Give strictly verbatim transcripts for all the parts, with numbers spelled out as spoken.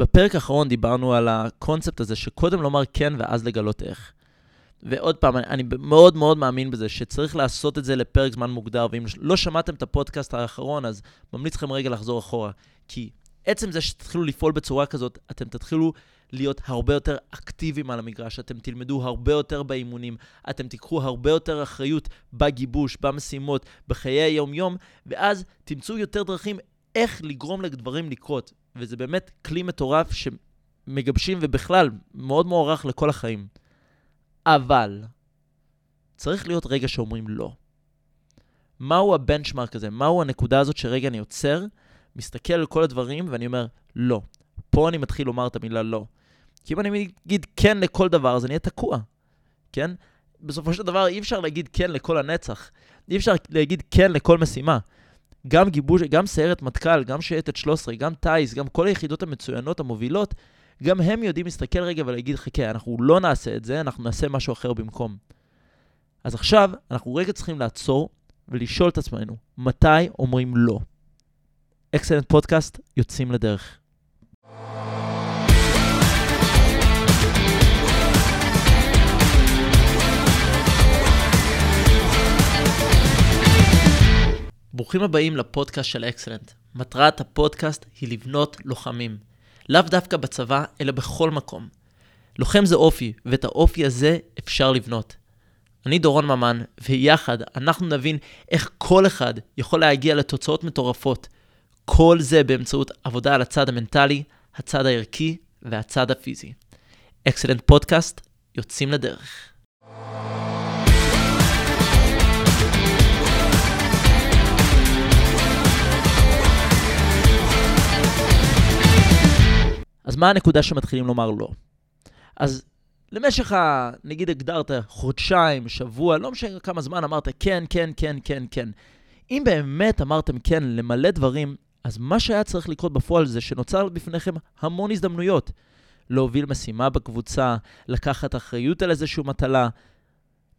בפרק האחרון דיברנו על הקונספט הזה שקודם לומר כן ואז לגלות איך. ועוד פעם, אני מאוד מאוד מאמין בזה שצריך לעשות את זה לפרק זמן מוגדר, ואם לא שמעתם את הפודקאסט האחרון, אז ממליץ לכם רגע לחזור אחורה. כי עצם זה שתתחילו לפעול בצורה כזאת, אתם תתחילו להיות הרבה יותר אקטיביים על המגרש, אתם תלמדו הרבה יותר באימונים, אתם תיקחו הרבה יותר אחריות בגיבוש, במשימות, בחיי היום-יום, ואז תמצאו יותר דרכים איך לגרום לדברים לקרות. וזה באמת כלי מטורף שמגבשים ובכלל מאוד מוערך לכל החיים. אבל צריך להיות רגע שאומרים לא. מהו הבנצ'מרק הזה? מהו הנקודה הזאת שרגע אני עוצר, מסתכל על כל הדברים ואני אומר לא. פה אני מתחיל לומר את המילה לא. כי אם אני אגיד כן לכל דבר, אז אני אהיה תקוע. כן? בסופו של דבר אי אפשר להגיד כן לכל הנצח. אי אפשר להגיד כן לכל משימה. גם גיבוש, גם סיירת מטכ"ל, גם שייטת שלוש עשרה, גם טייס, גם כל היחידות המצוינות המובילות, גם הם יודעים להסתכל רגע ולהגיד, חכה, אנחנו לא נעשה את זה, אנחנו נעשה משהו אחר במקום. אז עכשיו אנחנו רגע צריכים לעצור ולשאול את עצמנו, מתי אומרים לא? אקסלנט פודקאסט, יוצאים לדרך. ברוכים הבאים לפודקאסט של אקסלנט. מטרת הפודקאסט היא לבנות לוחמים. לאו דווקא בצבא, אלא בכל מקום. לוחם זה אופי, ואת האופי הזה אפשר לבנות. אני דורון ממן, ויחד אנחנו נבין איך כל אחד יכול להגיע לתוצאות מטורפות. כל זה באמצעות עבודה על הצד המנטלי, הצד הערכי והצד הפיזי. אקסלנט פודקאסט, יוצאים לדרך. אז מה הנקודה שמתחילים לומר לא? אז למשך, ה, נגיד הגדרת חודשיים, שבוע, לא משנה כמה זמן אמרת כן, כן, כן, כן, כן. אם באמת אמרתם כן למלא דברים, אז מה שהיה צריך לקרות בפועל זה שנוצר בפניכם המון הזדמנויות. להוביל משימה בקבוצה, לקחת אחריות על איזשהו מטלה.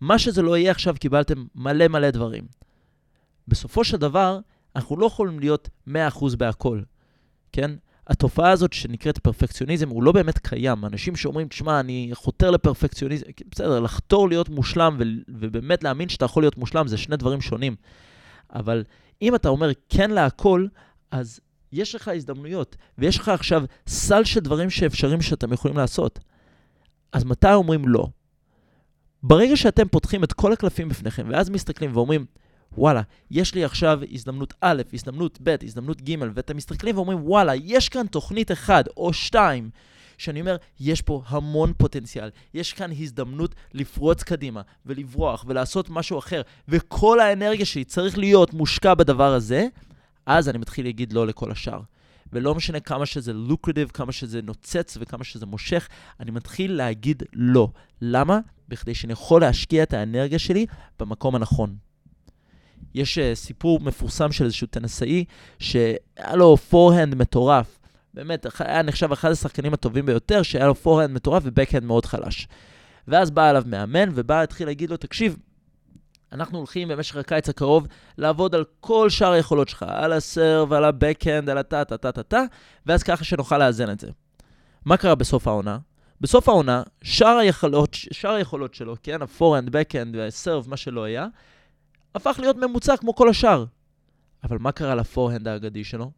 מה שזה לא יהיה עכשיו, קיבלתם מלא מלא דברים. בסופו של דבר, אנחנו לא יכולים להיות מאה אחוז בהכל. כן? התופעה הזאת שנקראת פרפקציוניזם הוא לא באמת קיים. אנשים שאומרים, תשמע, אני חותר לפרפקציוניזם, בסדר, לחתור להיות מושלם ובאמת להאמין שאתה יכול להיות מושלם, זה שני דברים שונים. אבל אם אתה אומר כן להכל, אז יש לך הזדמנויות, ויש לך עכשיו סל של דברים שאפשרים שאתם יכולים לעשות. אז מתי אומרים לא? ברגע שאתם פותחים את כל הקלפים בפניכם, ואז מסתכלים ואומרים, וואלה, יש לי עכשיו הזדמנות א', הזדמנות ב', הזדמנות ג', ואתם מסתכלים ואומרים, וואלה, יש כאן תוכנית אחד או שתיים, שאני אומר, יש פה המון פוטנציאל, יש כאן הזדמנות לפרוץ קדימה, ולברוח, ולעשות משהו אחר, וכל האנרגיה שלי צריך להיות מושקע בדבר הזה, אז אני מתחיל להגיד לא לכל השאר. ולא משנה כמה שזה lucrative, כמה שזה נוצץ וכמה שזה מושך, אני מתחיל להגיד לא. למה? בכדי שאני יכול להשקיע את האנרגיה שלי במקום הנכון. יש סיפור מפורסם של איזשהו תנסאי שהיה לו פורהנד מטורף. באמת, היה נחשב אחד השחקנים הטובים ביותר, שהיה לו פורהנד מטורף ובקהנד מאוד חלש. ואז בא אליו מאמן ובא התחיל להגיד לו, תקשיב, אנחנו הולכים במשך הקיץ הקרוב לעבוד על כל שאר היכולות שלך, על הסרב, על הבקהנד, על הטה-טה-טה-טה, ואז ככה שנוכל לאזן את זה. מה קרה בסוף העונה? בסוף העונה, שאר היכולות, שאר היכולות שלו, כן, הפורהנד, בקהנד, הסרב, מה שלא היה, הפך להיות ממוצע כמו כל השאר. אבל מה קרה לפורהנד האגדי שלו?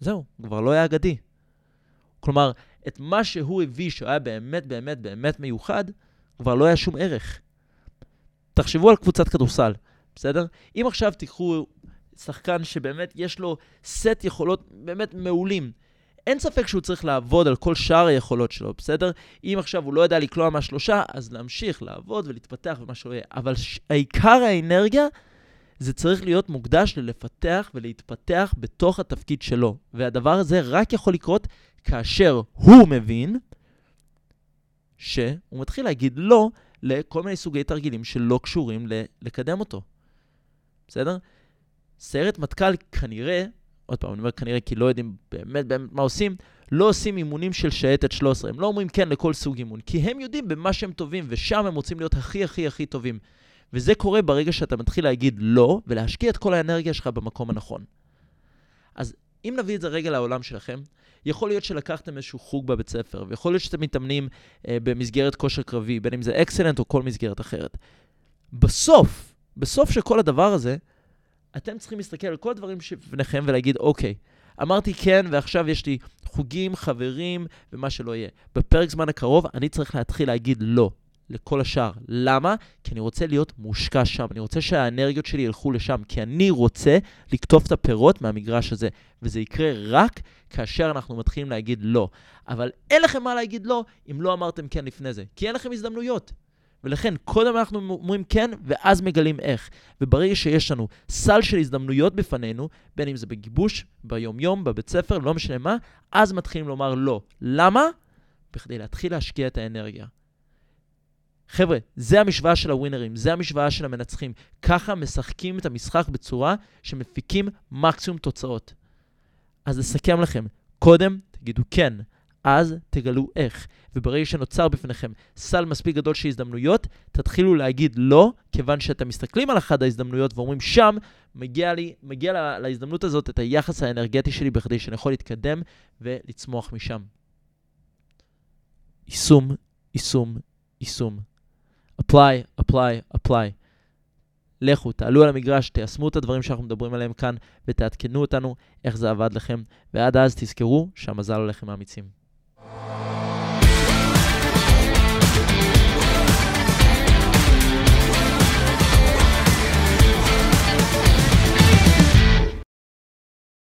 זהו, כבר לא היה אגדי. כלומר, את מה שהוא הביא שהיה באמת באמת באמת מיוחד, כבר לא היה שום ערך. תחשבו על קבוצת כדורסל, בסדר? אם עכשיו תיקחו שחקן שבאמת יש לו סט יכולות באמת מעולים, אין ספק שהוא צריך לעבוד על כל שאר היכולות שלו, בסדר? אם עכשיו הוא לא ידע לקלוע מהשלושה, אז להמשיך לעבוד ולהתפתח ומה שלא יהיה. אבל העיקר האנרגיה, זה צריך להיות מוקדש ללפתח ולהתפתח בתוך התפקיד שלו. והדבר הזה רק יכול לקרות כאשר הוא מבין שהוא מתחיל להגיד לא לכל מיני סוגי תרגילים שלא קשורים לקדם אותו. בסדר? סיירת מטכ"ל כנראה, עוד פעם, אני אומר כנראה כי לא יודעים באמת, באמת מה עושים, לא עושים אימונים של שייטת שלוש עשרה, הם לא אומרים כן לכל סוג אימון, כי הם יודעים במה שהם טובים, ושם הם רוצים להיות הכי הכי הכי טובים. וזה קורה ברגע שאתה מתחיל להגיד לא, ולהשקיע את כל האנרגיה שלך במקום הנכון. אז אם נביא את זה רגע לעולם שלכם, יכול להיות שלקחתם איזשהו חוג בבית ספר, ויכול להיות שאתם מתאמנים אה, במסגרת כושר קרבי, בין אם זה אקסלנט או כל מסגרת אחרת. בסוף, בסוף שכל הדבר הזה, אתם צריכים להסתכל על כל הדברים שבפניכם ולהגיד, אוקיי, אמרתי כן, ועכשיו יש לי חוגים, חברים, ומה שלא יהיה. בפרק זמן הקרוב, אני צריך להתחיל להגיד לא, לכל השאר. למה? כי אני רוצה להיות מושקע שם. אני רוצה שהאנרגיות שלי ילכו לשם, כי אני רוצה לקטוף את הפירות מהמגרש הזה. וזה יקרה רק כאשר אנחנו מתחילים להגיד לא. אבל אין לכם מה להגיד לא, אם לא אמרתם כן לפני זה. כי אין לכם הזדמנויות. ולכן, קודם אנחנו אומרים כן, ואז מגלים איך. וברגע שיש לנו סל של הזדמנויות בפנינו, בין אם זה בגיבוש, ביום-יום, בבית ספר, לא משנה מה, אז מתחילים לומר לא. למה? בכדי להתחיל להשקיע את האנרגיה. חבר'ה, זה המשוואה של הווינרים, זה המשוואה של המנצחים. ככה משחקים את המשחק בצורה שמפיקים מקסימום תוצאות. אז לסכם לכם, קודם תגידו כן, אז תגלו איך. וברגע שנוצר בפניכם סל מספיק גדול של הזדמנויות, תתחילו להגיד לא, כיוון שאתם מסתכלים על אחת ההזדמנויות ואומרים שם, מגיע לי, מגיע לה, להזדמנות הזאת את היחס האנרגטי שלי בכדי שאני יכול להתקדם ולצמוח משם. יישום, יישום, יישום. apply, apply, apply. לכו, תעלו על המגרש, תיישמו את הדברים שאנחנו מדברים עליהם כאן, ותעדכנו אותנו איך זה עבד לכם, ועד אז תזכרו שהמזל הולך עם האמיצים.